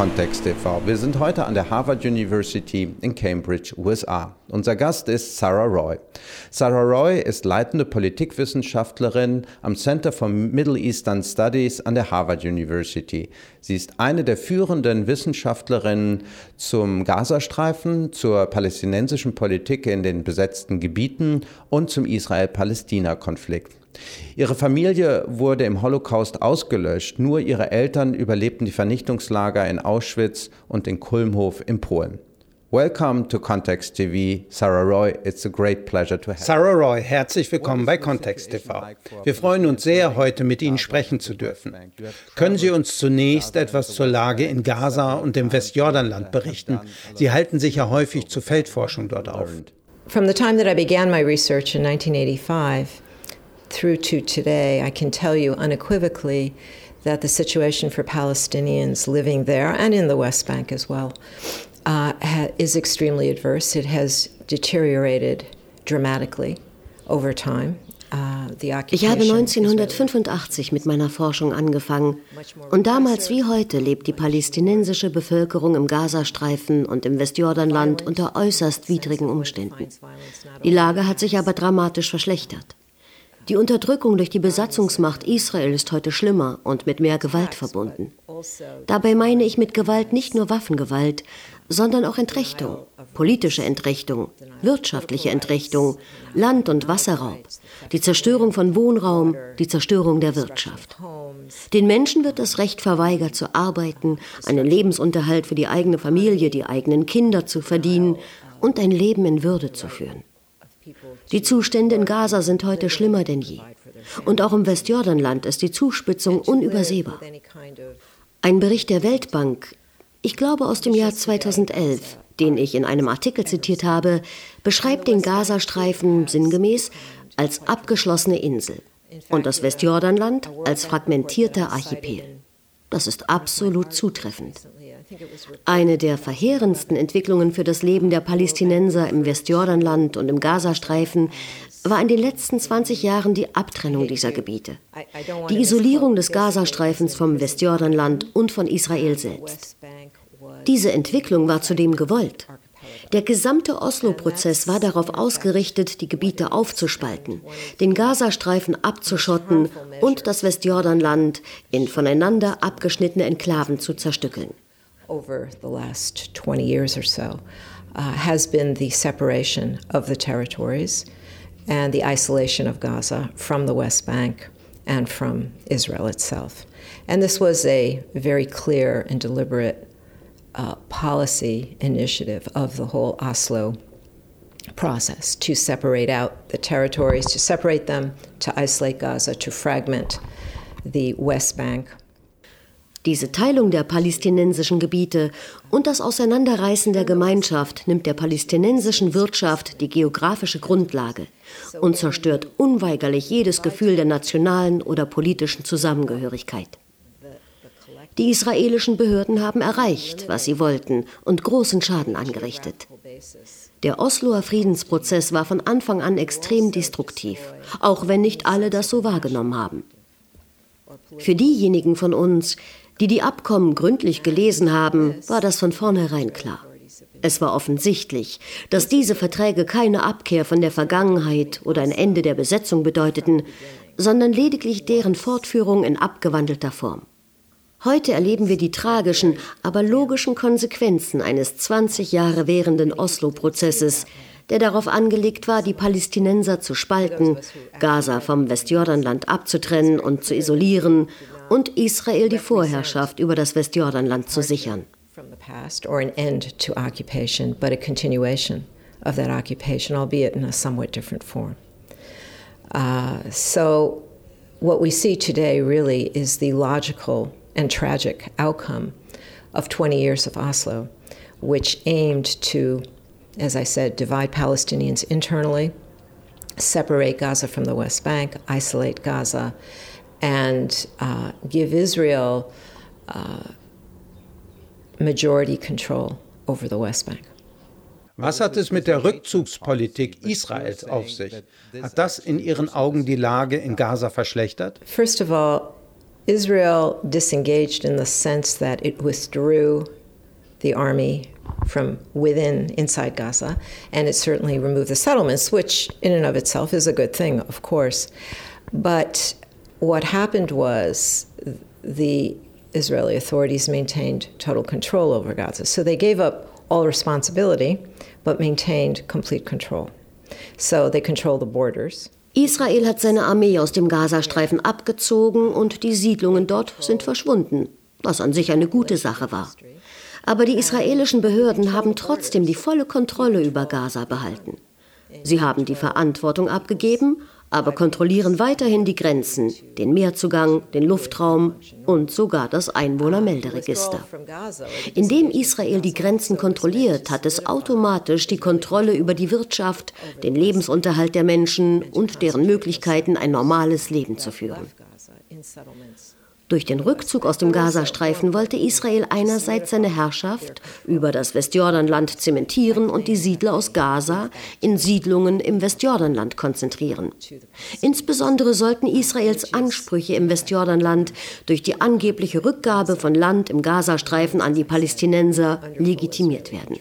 Kontext TV. Wir sind heute an der Harvard University in Cambridge, USA. Unser Gast ist Sara Roy. Sara Roy ist leitende Politikwissenschaftlerin am Center for Middle Eastern Studies an der Harvard University. Sie ist eine der führenden Wissenschaftlerinnen zum Gazastreifen, zur palästinensischen Politik in den besetzten Gebieten und zum Israel-Palästina-Konflikt. Ihre Familie wurde im Holocaust ausgelöscht. Nur ihre Eltern überlebten die Vernichtungslager in Auschwitz und in Kulmhof in Polen. Welcome to Kontext TV, Sara Roy. It's a great pleasure to have you. Sara Roy, herzlich willkommen bei Kontext TV. Wir freuen uns sehr, heute mit Ihnen sprechen zu dürfen. Können Sie uns zunächst etwas zur Lage in Gaza und dem Westjordanland berichten? Sie halten sich ja häufig zur Feldforschung dort auf. From the time that I began my research in 1985 through to today, I can tell you unequivocally that the situation for Palestinians living there and in the West Bank as well is extremely adverse. It has deteriorated dramatically over time. Ich habe 1985 mit meiner Forschung angefangen und damals wie heute lebt die palästinensische Bevölkerung im Gazastreifen und im Westjordanland unter äußerst widrigen Umständen. Die Lage hat sich aber dramatisch verschlechtert. Die Unterdrückung durch die Besatzungsmacht Israel ist heute schlimmer und mit mehr Gewalt verbunden. Dabei meine ich mit Gewalt nicht nur Waffengewalt, sondern auch Entrechtung, politische Entrechtung, wirtschaftliche Entrechtung, Land- und Wasserraub, die Zerstörung von Wohnraum, die Zerstörung der Wirtschaft. Den Menschen wird das Recht verweigert zu arbeiten, einen Lebensunterhalt für die eigene Familie, die eigenen Kinder zu verdienen und ein Leben in Würde zu führen. Die Zustände in Gaza sind heute schlimmer denn je. Und auch im Westjordanland ist die Zuspitzung unübersehbar. Ein Bericht der Weltbank, ich glaube aus dem Jahr 2011, den ich in einem Artikel zitiert habe, beschreibt den Gazastreifen sinngemäß als abgeschlossene Insel und das Westjordanland als fragmentierter Archipel. Das ist absolut zutreffend. Eine der verheerendsten Entwicklungen für das Leben der Palästinenser im Westjordanland und im Gazastreifen war in den letzten 20 Jahren die Abtrennung dieser Gebiete, die Isolierung des Gazastreifens vom Westjordanland und von Israel selbst. Diese Entwicklung war zudem gewollt. Der gesamte Oslo-Prozess war darauf ausgerichtet, die Gebiete aufzuspalten, den Gazastreifen abzuschotten und das Westjordanland in voneinander abgeschnittene Enklaven zu zerstückeln. Over the last 20 years or so has been the separation of the territories and the isolation of Gaza from the West Bank and from Israel itself. And this was a very clear and deliberate policy initiative of the whole Oslo process to separate out the territories, to separate them, to isolate Gaza, to fragment the West Bank. Diese Teilung der palästinensischen Gebiete und das Auseinanderreißen der Gemeinschaft nimmt der palästinensischen Wirtschaft die geografische Grundlage und zerstört unweigerlich jedes Gefühl der nationalen oder politischen Zusammengehörigkeit. Die israelischen Behörden haben erreicht, was sie wollten, und großen Schaden angerichtet. Der Osloer Friedensprozess war von Anfang an extrem destruktiv, auch wenn nicht alle das so wahrgenommen haben. Für diejenigen von uns, die die Abkommen gründlich gelesen haben, war das von vornherein klar. Es war offensichtlich, dass diese Verträge keine Abkehr von der Vergangenheit oder ein Ende der Besetzung bedeuteten, sondern lediglich deren Fortführung in abgewandelter Form. Heute erleben wir die tragischen, aber logischen Konsequenzen eines 20 Jahre währenden Oslo-Prozesses, der darauf angelegt war, die Palästinenser zu spalten, Gaza vom Westjordanland abzutrennen und zu isolieren und Israel die Vorherrschaft über das Westjordanland zu sichern. So what we see today really is the logical and tragic outcome of 20 years of Oslo, which aimed to, as I said, divide Palestinians internally, separate Gaza from the West Bank, isolate Gaza, and give Israel majority control over the West Bank. Was hat es mit der Rückzugspolitik Israels auf sich? Hat das in Ihren Augen die Lage in Gaza verschlechtert? First of all, Israel disengaged in the sense that it withdrew the army from inside Gaza, and it certainly removed the settlements, which in and of itself is a good thing, of course. But what happened was the Israeli authorities maintained total control over Gaza. So they gave up all responsibility, but maintained complete control. So they control the borders. Israel hat seine Armee aus dem Gazastreifen abgezogen und die Siedlungen dort sind verschwunden, was an sich eine gute Sache war. Aber die israelischen Behörden haben trotzdem die volle Kontrolle über Gaza behalten. Sie haben die Verantwortung abgegeben, aber kontrollieren weiterhin die Grenzen, den Meerzugang, den Luftraum und sogar das Einwohnermelderegister. Indem Israel die Grenzen kontrolliert, hat es automatisch die Kontrolle über die Wirtschaft, den Lebensunterhalt der Menschen und deren Möglichkeiten, ein normales Leben zu führen. Durch den Rückzug aus dem Gazastreifen wollte Israel einerseits seine Herrschaft über das Westjordanland zementieren und die Siedler aus Gaza in Siedlungen im Westjordanland konzentrieren. Insbesondere sollten Israels Ansprüche im Westjordanland durch die angebliche Rückgabe von Land im Gazastreifen an die Palästinenser legitimiert werden.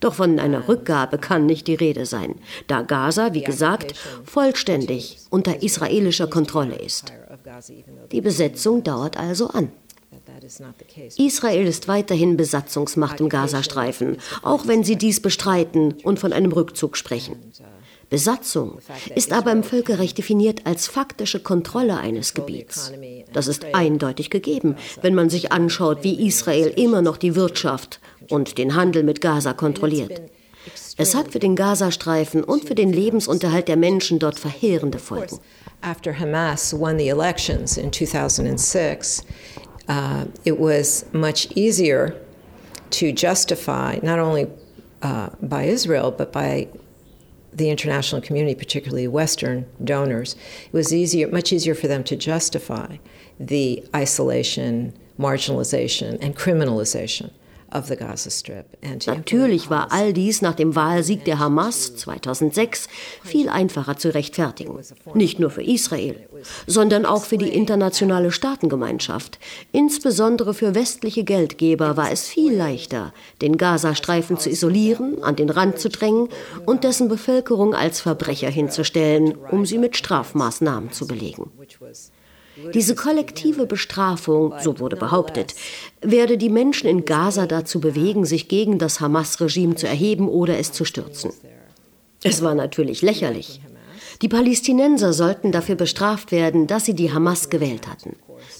Doch von einer Rückgabe kann nicht die Rede sein, da Gaza, wie gesagt, vollständig unter israelischer Kontrolle ist. Die Besetzung dauert also an. Israel ist weiterhin Besatzungsmacht im Gazastreifen, auch wenn sie dies bestreiten und von einem Rückzug sprechen. Besatzung ist aber im Völkerrecht definiert als faktische Kontrolle eines Gebiets. Das ist eindeutig gegeben, wenn man sich anschaut, wie Israel immer noch die Wirtschaft und den Handel mit Gaza kontrolliert. Es hat für den Gazastreifen und für den Lebensunterhalt der Menschen dort verheerende Folgen. After Hamas won the elections in 2006, it was much easier to justify, not only by Israel, but by the international community, particularly Western donors. It was much easier for them to justify the isolation, marginalization, and criminalization. Natürlich war all dies nach dem Wahlsieg der Hamas 2006 viel einfacher zu rechtfertigen. Nicht nur für Israel, sondern auch für die internationale Staatengemeinschaft. Insbesondere für westliche Geldgeber war es viel leichter, den Gazastreifen zu isolieren, an den Rand zu drängen und dessen Bevölkerung als Verbrecher hinzustellen, um sie mit Strafmaßnahmen zu belegen. Diese kollektive Bestrafung, so wurde behauptet, werde die Menschen in Gaza dazu bewegen, sich gegen das Hamas-Regime zu erheben oder es zu stürzen. Es war natürlich lächerlich. Die Palästinenser sollten dafür bestraft werden, dass sie die Hamas gewählt hatten.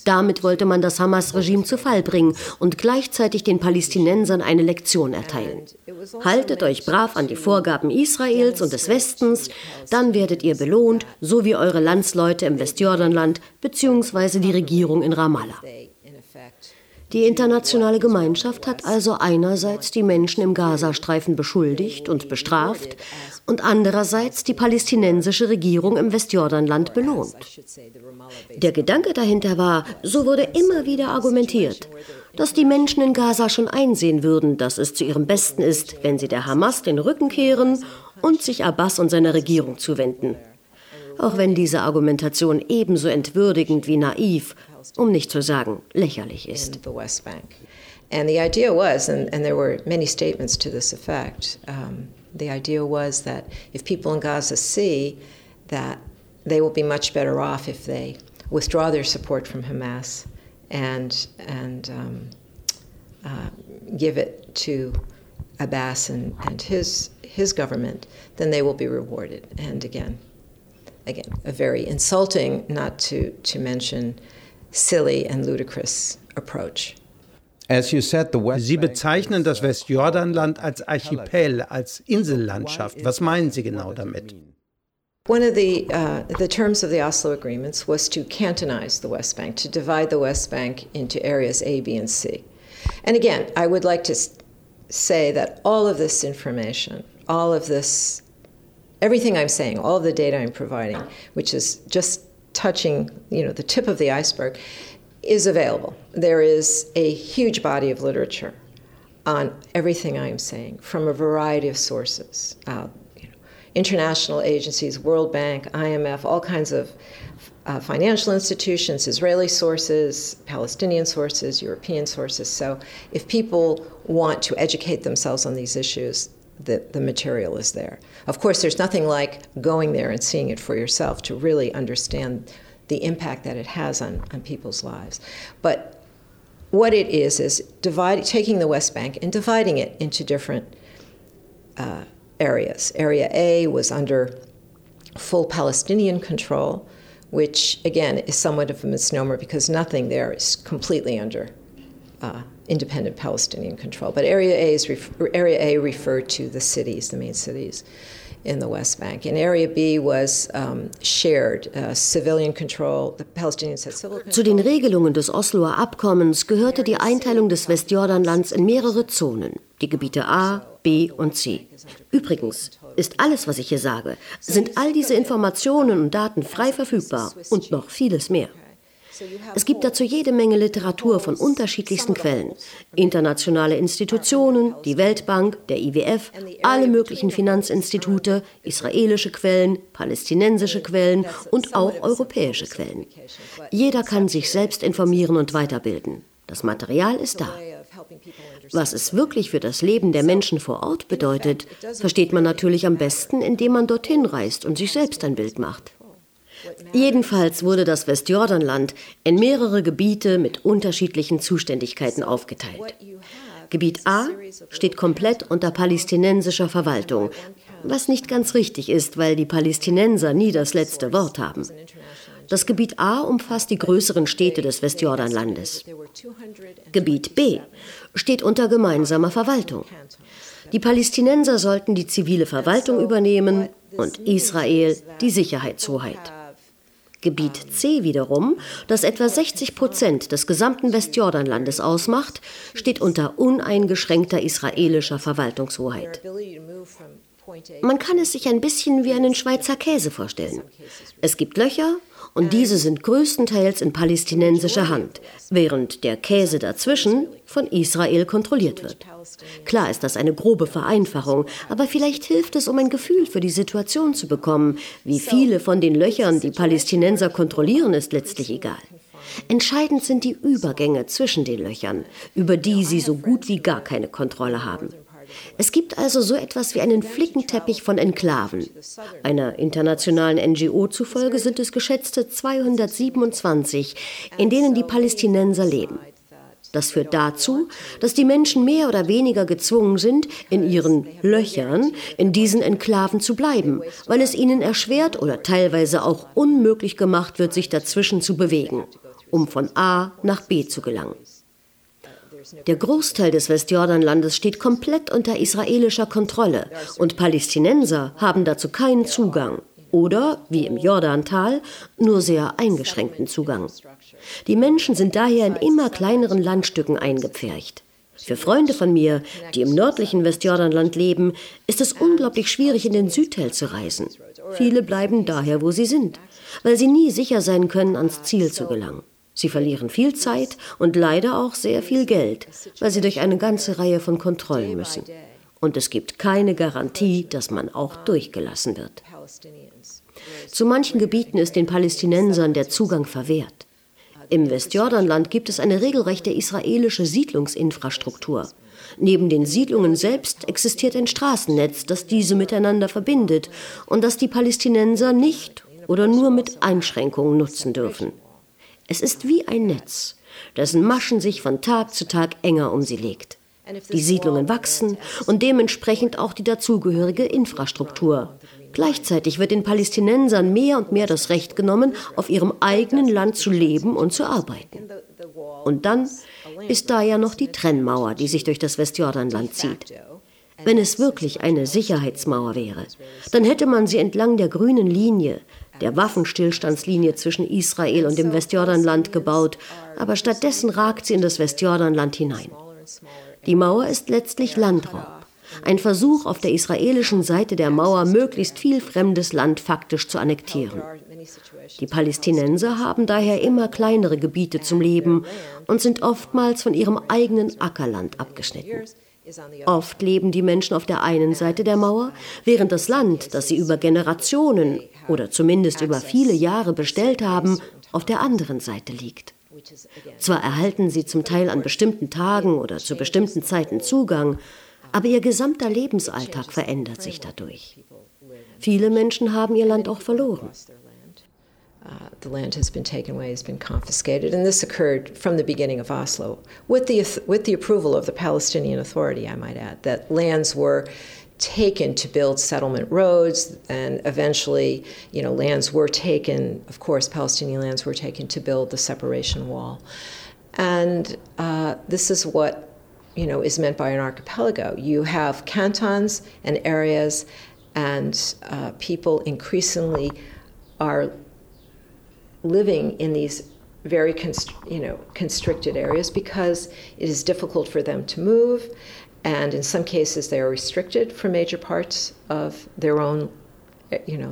Damit wollte man das Hamas-Regime zu Fall bringen und gleichzeitig den Palästinensern eine Lektion erteilen. Haltet euch brav an die Vorgaben Israels und des Westens, dann werdet ihr belohnt, so wie eure Landsleute im Westjordanland bzw. die Regierung in Ramallah. Die internationale Gemeinschaft hat also einerseits die Menschen im Gazastreifen beschuldigt und bestraft und andererseits die palästinensische Regierung im Westjordanland belohnt. Der Gedanke dahinter war, so wurde immer wieder argumentiert, dass die Menschen in Gaza schon einsehen würden, dass es zu ihrem Besten ist, wenn sie der Hamas den Rücken kehren und sich Abbas und seiner Regierung zuwenden. Auch wenn diese Argumentation ebenso entwürdigend wie naiv, nicht zu sagen lächerlich ist. And the idea was, and there were many statements to this effect, the idea was that if people in Gaza see that they will be much better off if they withdraw their support from Hamas and give it to Abbas and his government, then they will be rewarded. And again, a very insulting, not to mention silly and ludicrous approach. Sie bezeichnen das Westjordanland als Archipel, als Insellandschaft. Was meinen Sie genau damit? One of the terms of the Oslo agreements was to cantonize the West Bank, to divide the West Bank into areas A, B, and C. And again, I would like to say that all of this information, all of this, everything I'm saying, all of the data I'm providing, which is just touching, the tip of the iceberg, is available. There is a huge body of literature on everything I am saying from a variety of sources, international agencies, World Bank, IMF, all kinds of financial institutions, Israeli sources, Palestinian sources, European sources. So if people want to educate themselves on these issues, the material is there. Of course, there's nothing like going there and seeing it for yourself to really understand the impact that it has on people's lives. But what it is taking the West Bank and dividing it into different areas. Area A was under full Palestinian control, which, again, is somewhat of a misnomer because nothing there is completely under independent Palestinian control. But Area A referred to the cities, the main cities in the West Bank. And Area B was shared civilian control. The Palestinians had civil control. Zu den Regelungen des Osloer Abkommens gehörte die Einteilung des Westjordanlands in mehrere Zonen, die Gebiete A, B und C. Übrigens ist alles, was ich hier sage, sind all diese Informationen und Daten frei verfügbar und noch vieles mehr. Es gibt dazu jede Menge Literatur von unterschiedlichsten Quellen. Internationale Institutionen, die Weltbank, der IWF, alle möglichen Finanzinstitute, israelische Quellen, palästinensische Quellen und auch europäische Quellen. Jeder kann sich selbst informieren und weiterbilden. Das Material ist da. Was es wirklich für das Leben der Menschen vor Ort bedeutet, versteht man natürlich am besten, indem man dorthin reist und sich selbst ein Bild macht. Jedenfalls wurde das Westjordanland in mehrere Gebiete mit unterschiedlichen Zuständigkeiten aufgeteilt. Gebiet A steht komplett unter palästinensischer Verwaltung, was nicht ganz richtig ist, weil die Palästinenser nie das letzte Wort haben. Das Gebiet A umfasst die größeren Städte des Westjordanlandes. Gebiet B steht unter gemeinsamer Verwaltung. Die Palästinenser sollten die zivile Verwaltung übernehmen und Israel die Sicherheitshoheit. Gebiet C wiederum, das etwa 60% des gesamten Westjordanlandes ausmacht, steht unter uneingeschränkter israelischer Verwaltungshoheit. Man kann es sich ein bisschen wie einen Schweizer Käse vorstellen. Es gibt Löcher und diese sind größtenteils in palästinensischer Hand, während der Käse dazwischen von Israel kontrolliert wird. Klar ist das eine grobe Vereinfachung, aber vielleicht hilft es, um ein Gefühl für die Situation zu bekommen. Wie viele von den Löchern die Palästinenser kontrollieren, ist letztlich egal. Entscheidend sind die Übergänge zwischen den Löchern, über die sie so gut wie gar keine Kontrolle haben. Es gibt also so etwas wie einen Flickenteppich von Enklaven. Einer internationalen NGO zufolge sind es geschätzte 227, in denen die Palästinenser leben. Das führt dazu, dass die Menschen mehr oder weniger gezwungen sind, in ihren Löchern, in diesen Enklaven zu bleiben, weil es ihnen erschwert oder teilweise auch unmöglich gemacht wird, sich dazwischen zu bewegen, um von A nach B zu gelangen. Der Großteil des Westjordanlandes steht komplett unter israelischer Kontrolle und Palästinenser haben dazu keinen Zugang oder, wie im Jordantal, nur sehr eingeschränkten Zugang. Die Menschen sind daher in immer kleineren Landstücken eingepfercht. Für Freunde von mir, die im nördlichen Westjordanland leben, ist es unglaublich schwierig, in den Südteil zu reisen. Viele bleiben daher, wo sie sind, weil sie nie sicher sein können, ans Ziel zu gelangen. Sie verlieren viel Zeit und leider auch sehr viel Geld, weil sie durch eine ganze Reihe von Kontrollen müssen. Und es gibt keine Garantie, dass man auch durchgelassen wird. Zu manchen Gebieten ist den Palästinensern der Zugang verwehrt. Im Westjordanland gibt es eine regelrechte israelische Siedlungsinfrastruktur. Neben den Siedlungen selbst existiert ein Straßennetz, das diese miteinander verbindet und das die Palästinenser nicht oder nur mit Einschränkungen nutzen dürfen. Es ist wie ein Netz, dessen Maschen sich von Tag zu Tag enger um sie legt. Die Siedlungen wachsen und dementsprechend auch die dazugehörige Infrastruktur. Gleichzeitig wird den Palästinensern mehr und mehr das Recht genommen, auf ihrem eigenen Land zu leben und zu arbeiten. Und dann ist da ja noch die Trennmauer, die sich durch das Westjordanland zieht. Wenn es wirklich eine Sicherheitsmauer wäre, dann hätte man sie entlang der grünen Linie, der Waffenstillstandslinie zwischen Israel und dem Westjordanland gebaut, aber stattdessen ragt sie in das Westjordanland hinein. Die Mauer ist letztlich Landraub, ein Versuch, auf der israelischen Seite der Mauer möglichst viel fremdes Land faktisch zu annektieren. Die Palästinenser haben daher immer kleinere Gebiete zum Leben und sind oftmals von ihrem eigenen Ackerland abgeschnitten. Oft leben die Menschen auf der einen Seite der Mauer, während das Land, das sie über Generationen oder zumindest über viele Jahre bestellt haben, auf der anderen Seite liegt. Zwar erhalten sie zum Teil an bestimmten Tagen oder zu bestimmten Zeiten Zugang, aber ihr gesamter Lebensalltag verändert sich dadurch. Viele Menschen haben ihr Land auch verloren. The land has been taken away, has been confiscated, and this occurred from the beginning of Oslo, with the approval of the Palestinian Authority, I might add, that lands were taken to build settlement roads, and eventually, lands were taken, of course, Palestinian lands were taken to build the separation wall. And this is what, is meant by an archipelago. You have cantons and areas, and people increasingly are living in these very constricted areas because it is difficult for them to move, and in some cases they are restricted from major parts of their own,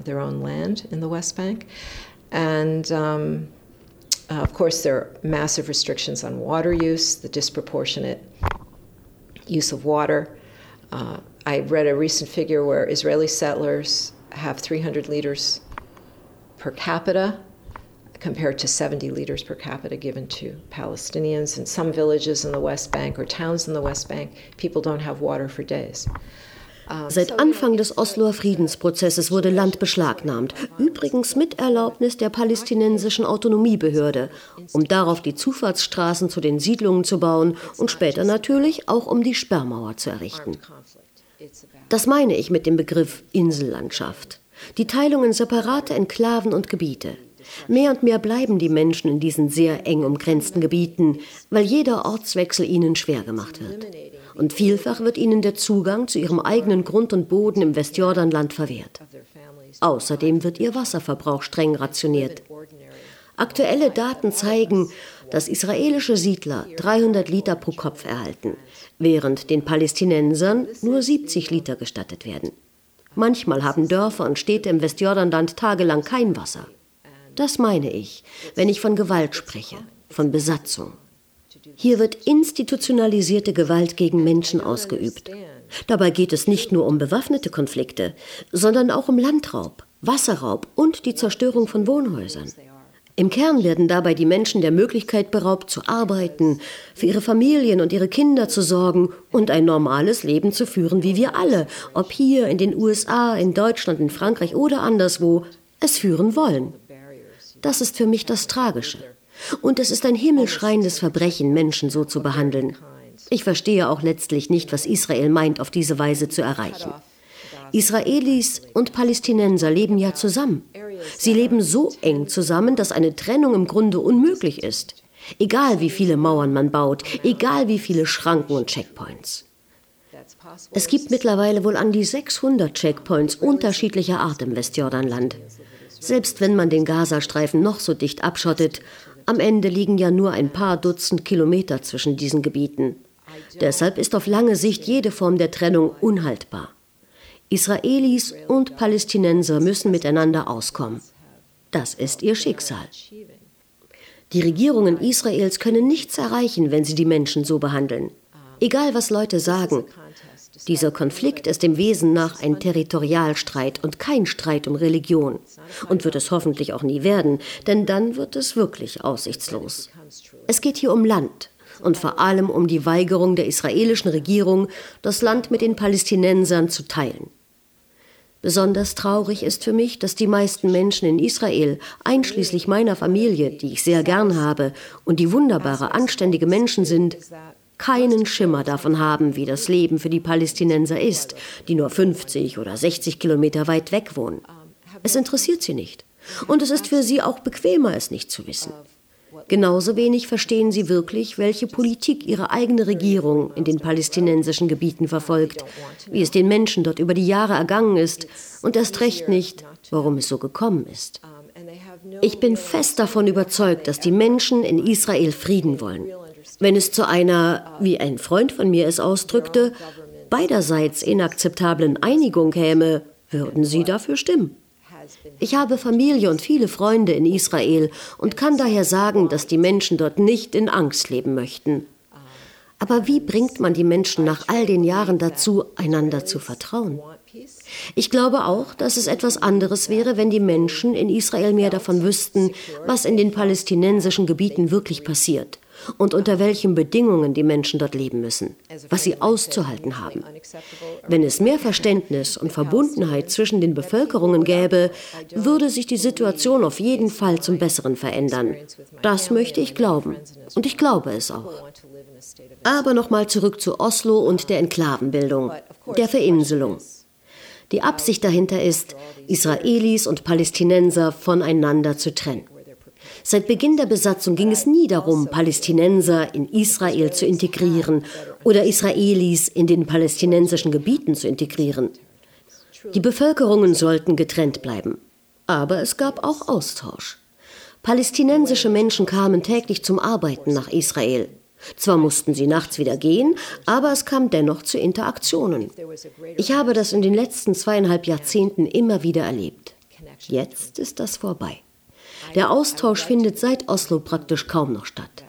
their own land in the West Bank, and of course there are massive restrictions on water use, the disproportionate use of water. I read a recent figure where Israeli settlers have 300 liters per capita, compared to 70 liters per capita given to Palestinians. In some villages in the West Bank or towns in the West Bank, people don't have water for days. Seit Anfang des Osloer Friedensprozesses wurde Land beschlagnahmt, übrigens mit Erlaubnis der palästinensischen Autonomiebehörde, um darauf die Zufahrtsstraßen zu den Siedlungen zu bauen und später natürlich auch um die Sperrmauer zu errichten. Das meine ich mit dem Begriff Insellandschaft. Die Teilung in separate Enklaven und Gebiete. Mehr und mehr bleiben die Menschen in diesen sehr eng umgrenzten Gebieten, weil jeder Ortswechsel ihnen schwer gemacht wird. Und vielfach wird ihnen der Zugang zu ihrem eigenen Grund und Boden im Westjordanland verwehrt. Außerdem wird ihr Wasserverbrauch streng rationiert. Aktuelle Daten zeigen, dass israelische Siedler 300 Liter pro Kopf erhalten, während den Palästinensern nur 70 Liter gestattet werden. Manchmal haben Dörfer und Städte im Westjordanland tagelang kein Wasser. Das meine ich, wenn ich von Gewalt spreche, von Besatzung. Hier wird institutionalisierte Gewalt gegen Menschen ausgeübt. Dabei geht es nicht nur um bewaffnete Konflikte, sondern auch um Landraub, Wasserraub und die Zerstörung von Wohnhäusern. Im Kern werden dabei die Menschen der Möglichkeit beraubt, zu arbeiten, für ihre Familien und ihre Kinder zu sorgen und ein normales Leben zu führen, wie wir alle, ob hier, in den USA, in Deutschland, in Frankreich oder anderswo, es führen wollen. Das ist für mich das Tragische. Und es ist ein himmelschreiendes Verbrechen, Menschen so zu behandeln. Ich verstehe auch letztlich nicht, was Israel meint, auf diese Weise zu erreichen. Israelis und Palästinenser leben ja zusammen. Sie leben so eng zusammen, dass eine Trennung im Grunde unmöglich ist. Egal wie viele Mauern man baut, egal wie viele Schranken und Checkpoints. Es gibt mittlerweile wohl an die 600 Checkpoints unterschiedlicher Art im Westjordanland. Selbst wenn man den Gazastreifen noch so dicht abschottet, am Ende liegen ja nur ein paar Dutzend Kilometer zwischen diesen Gebieten. Deshalb ist auf lange Sicht jede Form der Trennung unhaltbar. Israelis und Palästinenser müssen miteinander auskommen. Das ist ihr Schicksal. Die Regierungen Israels können nichts erreichen, wenn sie die Menschen so behandeln. Egal, was Leute sagen. Dieser Konflikt ist dem Wesen nach ein Territorialstreit und kein Streit um Religion. Und wird es hoffentlich auch nie werden, denn dann wird es wirklich aussichtslos. Es geht hier um Land und vor allem um die Weigerung der israelischen Regierung, das Land mit den Palästinensern zu teilen. Besonders traurig ist für mich, dass die meisten Menschen in Israel, einschließlich meiner Familie, die ich sehr gern habe und die wunderbare, anständige Menschen sind, keinen Schimmer davon haben, wie das Leben für die Palästinenser ist, die nur 50 oder 60 Kilometer weit weg wohnen. Es interessiert sie nicht. Und es ist für sie auch bequemer, es nicht zu wissen. Genauso wenig verstehen sie wirklich, welche Politik ihre eigene Regierung in den palästinensischen Gebieten verfolgt, wie es den Menschen dort über die Jahre ergangen ist und erst recht nicht, warum es so gekommen ist. Ich bin fest davon überzeugt, dass die Menschen in Israel Frieden wollen. Wenn es zu einer, wie ein Freund von mir es ausdrückte, beiderseits inakzeptablen Einigung käme, würden sie dafür stimmen. Ich habe Familie und viele Freunde in Israel und kann daher sagen, dass die Menschen dort nicht in Angst leben möchten. Aber wie bringt man die Menschen nach all den Jahren dazu, einander zu vertrauen? Ich glaube auch, dass es etwas anderes wäre, wenn die Menschen in Israel mehr davon wüssten, was in den palästinensischen Gebieten wirklich passiert und unter welchen Bedingungen die Menschen dort leben müssen, was sie auszuhalten haben. Wenn es mehr Verständnis und Verbundenheit zwischen den Bevölkerungen gäbe, würde sich die Situation auf jeden Fall zum Besseren verändern. Das möchte ich glauben. Und ich glaube es auch. Aber nochmal zurück zu Oslo und der Enklavenbildung, der Verinselung. Die Absicht dahinter ist, Israelis und Palästinenser voneinander zu trennen. Seit Beginn der Besatzung ging es nie darum, Palästinenser in Israel zu integrieren oder Israelis in den palästinensischen Gebieten zu integrieren. Die Bevölkerungen sollten getrennt bleiben. Aber es gab auch Austausch. Palästinensische Menschen kamen täglich zum Arbeiten nach Israel. Zwar mussten sie nachts wieder gehen, aber es kam dennoch zu Interaktionen. Ich habe das in den letzten 2,5 Jahrzehnten immer wieder erlebt. Jetzt ist das vorbei. Der Austausch findet seit Oslo praktisch kaum noch statt.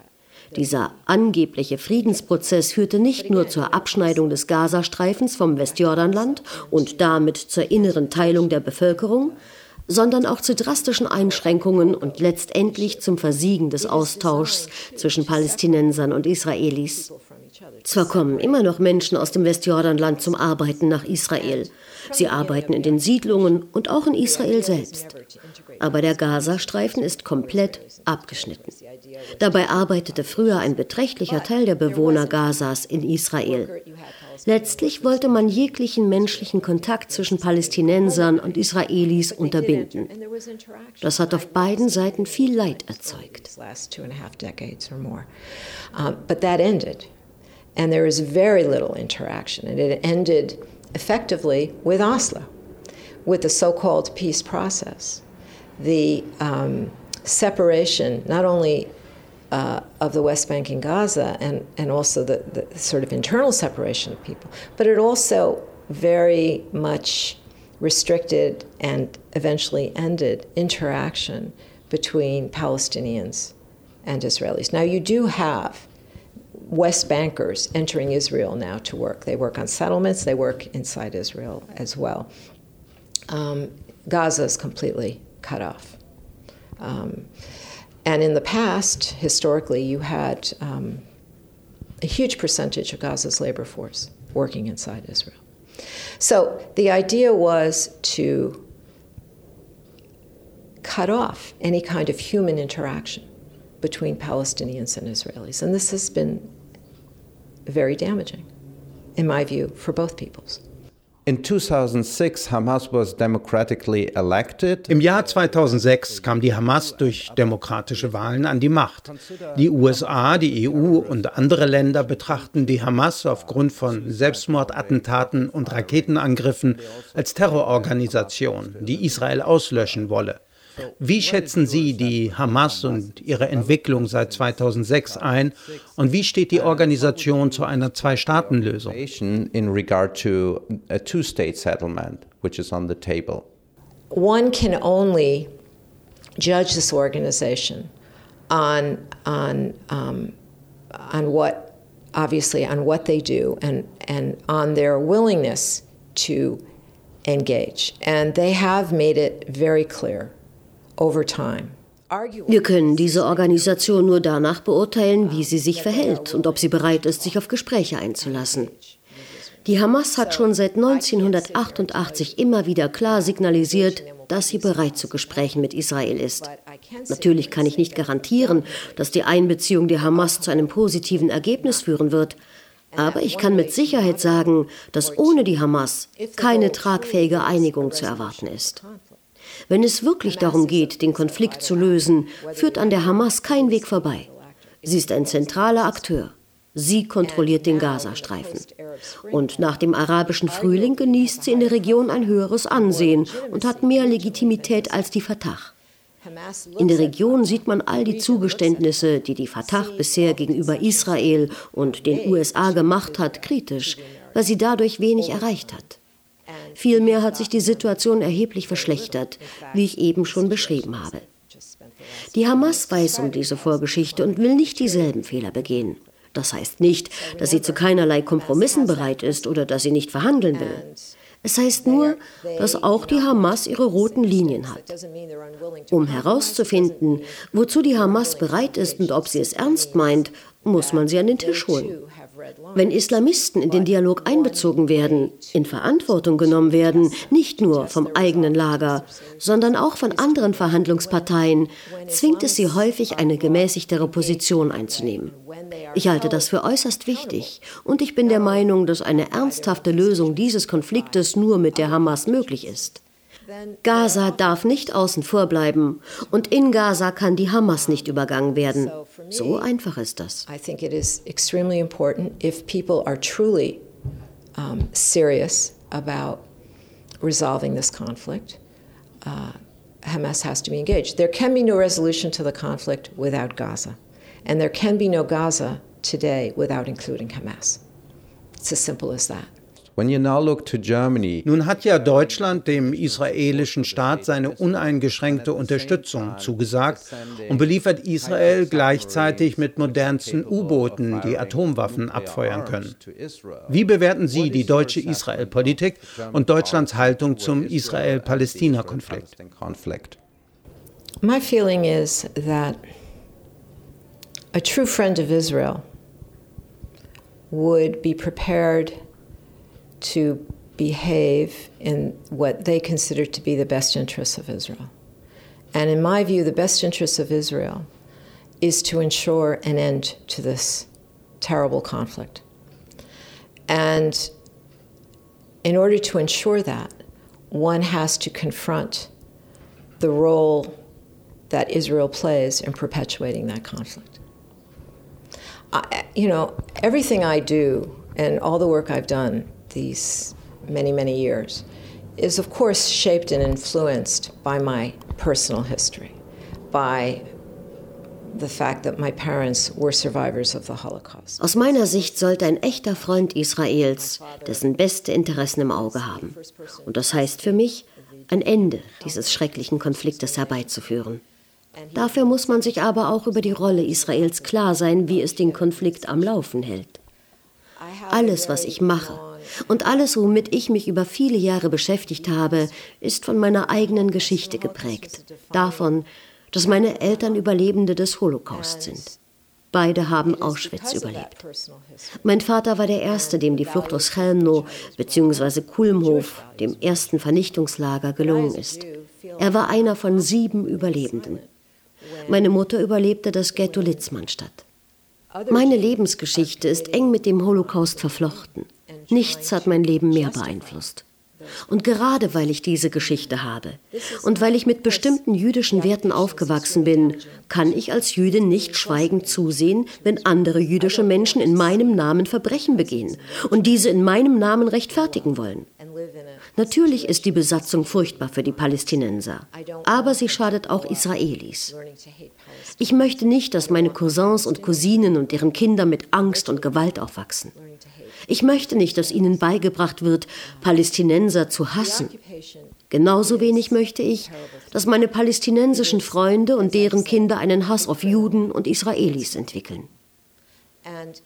Dieser angebliche Friedensprozess führte nicht nur zur Abschneidung des Gazastreifens vom Westjordanland und damit zur inneren Teilung der Bevölkerung, sondern auch zu drastischen Einschränkungen und letztendlich zum Versiegen des Austauschs zwischen Palästinensern und Israelis. Zwar kommen immer noch Menschen aus dem Westjordanland zum Arbeiten nach Israel. Sie arbeiten in den Siedlungen und auch in Israel selbst. Aber der Gazastreifen ist komplett abgeschnitten. Dabei arbeitete früher ein beträchtlicher Teil der Bewohner Gazas in Israel. Letztlich wollte man jeglichen menschlichen Kontakt zwischen Palästinensern und Israelis unterbinden. Das hat auf beiden Seiten viel Leid erzeugt. And there is very little interaction. And it ended effectively with Oslo, with the so-called peace process, the separation not only of the West Bank and Gaza and also the sort of internal separation of people, but it also very much restricted and eventually ended interaction between Palestinians and Israelis. Now you do have West Bankers entering Israel now to work. They work on settlements, they work inside Israel as well. Gaza is completely cut off. And in the past, historically, you had a huge percentage of Gaza's labor force working inside Israel. So the idea was to cut off any kind of human interaction between Palestinians and Israelis. And this has been very damaging, in my view, for both peoples. In 2006, Hamas was democratically elected. Im Jahr 2006 kam die Hamas durch demokratische Wahlen an die Macht. Die USA, die EU und andere Länder betrachten die Hamas aufgrund von Selbstmordattentaten und Raketenangriffen als Terrororganisation, die Israel auslöschen wolle. Wie schätzen Sie die Hamas und ihre Entwicklung seit 2006 ein und wie steht die Organisation zu einer Zwei-Staaten-Lösung? In regard to a two-state settlement, which is on the table. One can only judge this organization on what, obviously, on what they do and on their willingness to engage. And they have made it very clear. Wir können diese Organisation nur danach beurteilen, wie sie sich verhält und ob sie bereit ist, sich auf Gespräche einzulassen. Die Hamas hat schon seit 1988 immer wieder klar signalisiert, dass sie bereit zu Gesprächen mit Israel ist. Natürlich kann ich nicht garantieren, dass die Einbeziehung der Hamas zu einem positiven Ergebnis führen wird. Aber ich kann mit Sicherheit sagen, dass ohne die Hamas keine tragfähige Einigung zu erwarten ist. Wenn es wirklich darum geht, den Konflikt zu lösen, führt an der Hamas kein Weg vorbei. Sie ist ein zentraler Akteur. Sie kontrolliert den Gazastreifen. Und nach dem arabischen Frühling genießt sie in der Region ein höheres Ansehen und hat mehr Legitimität als die Fatah. In der Region sieht man all die Zugeständnisse, die die Fatah bisher gegenüber Israel und den USA gemacht hat, kritisch, weil sie dadurch wenig erreicht hat. Vielmehr hat sich die Situation erheblich verschlechtert, wie ich eben schon beschrieben habe. Die Hamas weiß um diese Vorgeschichte und will nicht dieselben Fehler begehen. Das heißt nicht, dass sie zu keinerlei Kompromissen bereit ist oder dass sie nicht verhandeln will. Es heißt nur, dass auch die Hamas ihre roten Linien hat. Um herauszufinden, wozu die Hamas bereit ist und ob sie es ernst meint, muss man sie an den Tisch holen. Wenn Islamisten in den Dialog einbezogen werden, in Verantwortung genommen werden, nicht nur vom eigenen Lager, sondern auch von anderen Verhandlungsparteien, zwingt es sie häufig, eine gemäßigtere Position einzunehmen. Ich halte das für äußerst wichtig und ich bin der Meinung, dass eine ernsthafte Lösung dieses Konfliktes nur mit der Hamas möglich ist. Gaza darf nicht außen vor bleiben und in Gaza kann die Hamas nicht übergangen werden. So einfach ist das. I think it is extremely important if people are truly serious about resolving this conflict. Hamas has to be engaged. There can be no resolution to the conflict without Gaza. And there can be no Gaza today without including Hamas. It's as simple as that. Nun hat ja Deutschland dem israelischen Staat seine uneingeschränkte Unterstützung zugesagt und beliefert Israel gleichzeitig mit modernsten U-Booten, die Atomwaffen abfeuern können. Wie bewerten Sie die deutsche Israel-Politik und Deutschlands Haltung zum Israel-Palästina-Konflikt? My feeling is that a true friend of Israel would be prepared to behave in what they consider to be the best interests of Israel. And in my view, the best interests of Israel is to ensure an end to this terrible conflict. And in order to ensure that, one has to confront the role that Israel plays in perpetuating that conflict. Everything I do and all the work I've done these many years is of course shaped and influenced by my personal history, by the fact that my parents were survivors of the Holocaust. Aus meiner Sicht sollte ein echter Freund Israels dessen beste Interessen im Auge haben. Und das heißt für mich, ein Ende dieses schrecklichen Konfliktes herbeizuführen. Dafür muss man sich aber auch über die Rolle Israels klar sein, wie es den Konflikt am Laufen hält. Alles, was ich mache, und alles, womit ich mich über viele Jahre beschäftigt habe, ist von meiner eigenen Geschichte geprägt. Davon, dass meine Eltern Überlebende des Holocaust sind. Beide haben Auschwitz überlebt. Mein Vater war der Erste, dem die Flucht aus Chelmno bzw. Kulmhof, dem ersten Vernichtungslager, gelungen ist. Er war einer von 7 Überlebenden. Meine Mutter überlebte das Ghetto Litzmannstadt. Meine Lebensgeschichte ist eng mit dem Holocaust verflochten. Nichts hat mein Leben mehr beeinflusst. Und gerade weil ich diese Geschichte habe und weil ich mit bestimmten jüdischen Werten aufgewachsen bin, kann ich als Jüdin nicht schweigend zusehen, wenn andere jüdische Menschen in meinem Namen Verbrechen begehen und diese in meinem Namen rechtfertigen wollen. Natürlich ist die Besatzung furchtbar für die Palästinenser, aber sie schadet auch Israelis. Ich möchte nicht, dass meine Cousins und Cousinen und deren Kinder mit Angst und Gewalt aufwachsen. Ich möchte nicht, dass ihnen beigebracht wird, Palästinenser zu hassen. Genauso wenig möchte ich, dass meine palästinensischen Freunde und deren Kinder einen Hass auf Juden und Israelis entwickeln.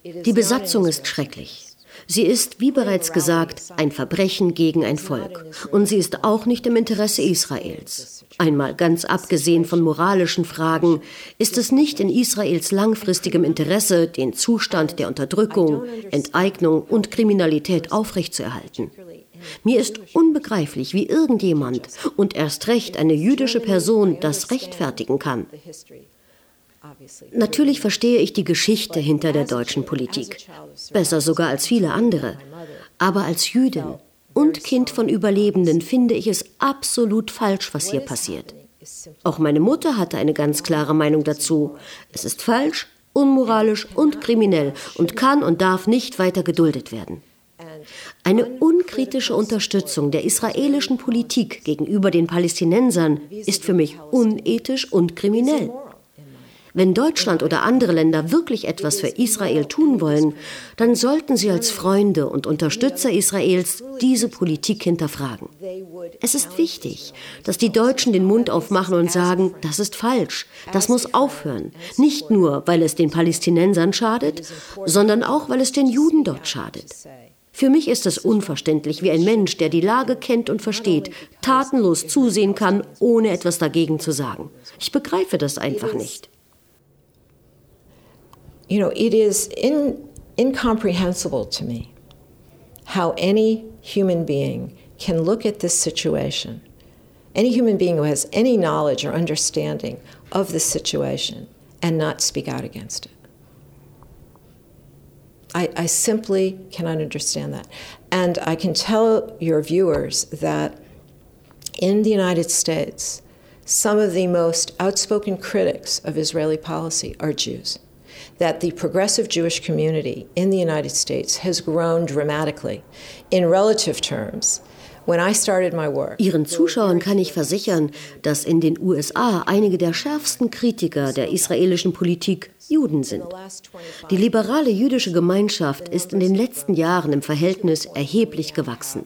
Die Besatzung ist schrecklich. Sie ist, wie bereits gesagt, ein Verbrechen gegen ein Volk. Und sie ist auch nicht im Interesse Israels. Einmal ganz abgesehen von moralischen Fragen, ist es nicht in Israels langfristigem Interesse, den Zustand der Unterdrückung, Enteignung und Kriminalität aufrechtzuerhalten. Mir ist unbegreiflich, wie irgendjemand und erst recht eine jüdische Person das rechtfertigen kann. Natürlich verstehe ich die Geschichte hinter der deutschen Politik, besser sogar als viele andere. Aber als Jüdin und Kind von Überlebenden finde ich es absolut falsch, was hier passiert. Auch meine Mutter hatte eine ganz klare Meinung dazu. Es ist falsch, unmoralisch und kriminell und kann und darf nicht weiter geduldet werden. Eine unkritische Unterstützung der israelischen Politik gegenüber den Palästinensern ist für mich unethisch und kriminell. Wenn Deutschland oder andere Länder wirklich etwas für Israel tun wollen, dann sollten sie als Freunde und Unterstützer Israels diese Politik hinterfragen. Es ist wichtig, dass die Deutschen den Mund aufmachen und sagen, das ist falsch, das muss aufhören. Nicht nur, weil es den Palästinensern schadet, sondern auch, weil es den Juden dort schadet. Für mich ist es unverständlich, wie ein Mensch, der die Lage kennt und versteht, tatenlos zusehen kann, ohne etwas dagegen zu sagen. Ich begreife das einfach nicht. You know, it is incomprehensible to me how any human being can look at this situation, any human being who has any knowledge or understanding of this situation, and not speak out against it. I simply cannot understand that. And I can tell your viewers that in the United States, some of the most outspoken critics of Israeli policy are Jews. That the progressive Jewish community in the United States has grown dramatically in relative terms. Ihren Zuschauern kann ich versichern, dass in den USA einige der schärfsten Kritiker der israelischen Politik Juden sind. Die liberale jüdische Gemeinschaft ist in den letzten Jahren im Verhältnis erheblich gewachsen.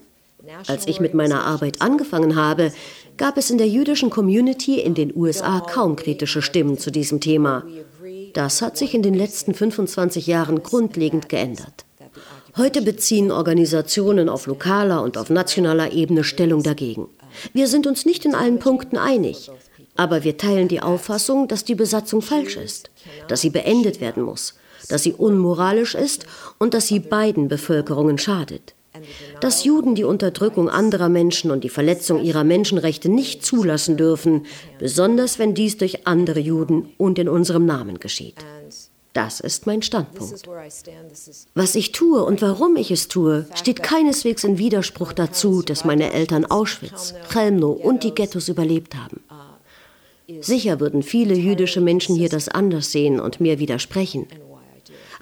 Als ich mit meiner Arbeit angefangen habe, gab es in der jüdischen Community in den USA kaum kritische Stimmen zu diesem Thema. Das hat sich in den letzten 25 Jahren grundlegend geändert. Heute beziehen Organisationen auf lokaler und auf nationaler Ebene Stellung dagegen. Wir sind uns nicht in allen Punkten einig, aber wir teilen die Auffassung, dass die Besatzung falsch ist, dass sie beendet werden muss, dass sie unmoralisch ist und dass sie beiden Bevölkerungen schadet. Dass Juden die Unterdrückung anderer Menschen und die Verletzung ihrer Menschenrechte nicht zulassen dürfen, besonders wenn dies durch andere Juden und in unserem Namen geschieht. Das ist mein Standpunkt. Was ich tue und warum ich es tue, steht keineswegs in Widerspruch dazu, dass meine Eltern Auschwitz, Chelmno und die Ghettos überlebt haben. Sicher würden viele jüdische Menschen hier das anders sehen und mir widersprechen.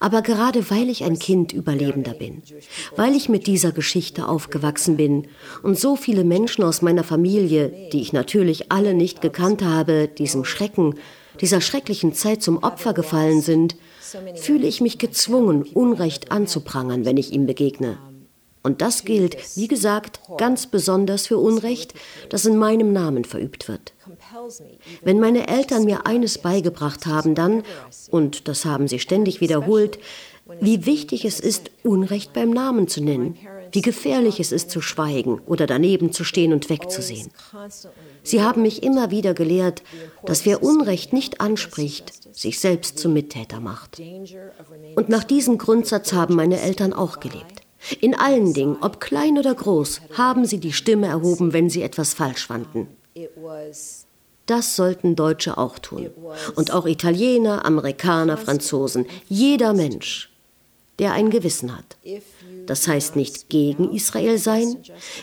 Aber gerade weil ich ein Kind Überlebender bin, weil ich mit dieser Geschichte aufgewachsen bin und so viele Menschen aus meiner Familie, die ich natürlich alle nicht gekannt habe, diesem Schrecken, dieser schrecklichen Zeit zum Opfer gefallen sind, fühle ich mich gezwungen, Unrecht anzuprangern, wenn ich ihm begegne. Und das gilt, wie gesagt, ganz besonders für Unrecht, das in meinem Namen verübt wird. Wenn meine Eltern mir eines beigebracht haben dann, und das haben sie ständig wiederholt, wie wichtig es ist, Unrecht beim Namen zu nennen, wie gefährlich es ist, zu schweigen oder daneben zu stehen und wegzusehen. Sie haben mich immer wieder gelehrt, dass wer Unrecht nicht anspricht, sich selbst zum Mittäter macht. Und nach diesem Grundsatz haben meine Eltern auch gelebt. In allen Dingen, ob klein oder groß, haben sie die Stimme erhoben, wenn sie etwas falsch fanden. Das sollten Deutsche auch tun. Und auch Italiener, Amerikaner, Franzosen, jeder Mensch, der ein Gewissen hat. Das heißt nicht gegen Israel sein.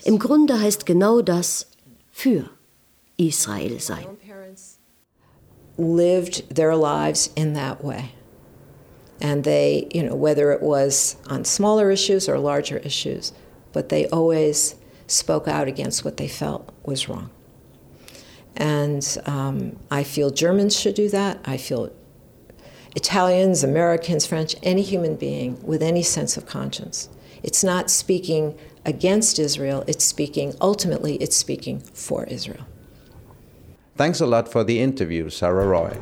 Im Grunde heißt genau das, für Israel sein. Lived their lives in that way. And they, you know, whether it was on smaller issues or larger issues, but they always spoke out against what they felt was wrong. And I feel Germans should do that. I feel Italians, Americans, French, any human being with any sense of conscience. It's not speaking against Israel, it's speaking, ultimately, it's speaking for Israel. Thanks a lot for the interview, Sara Roy.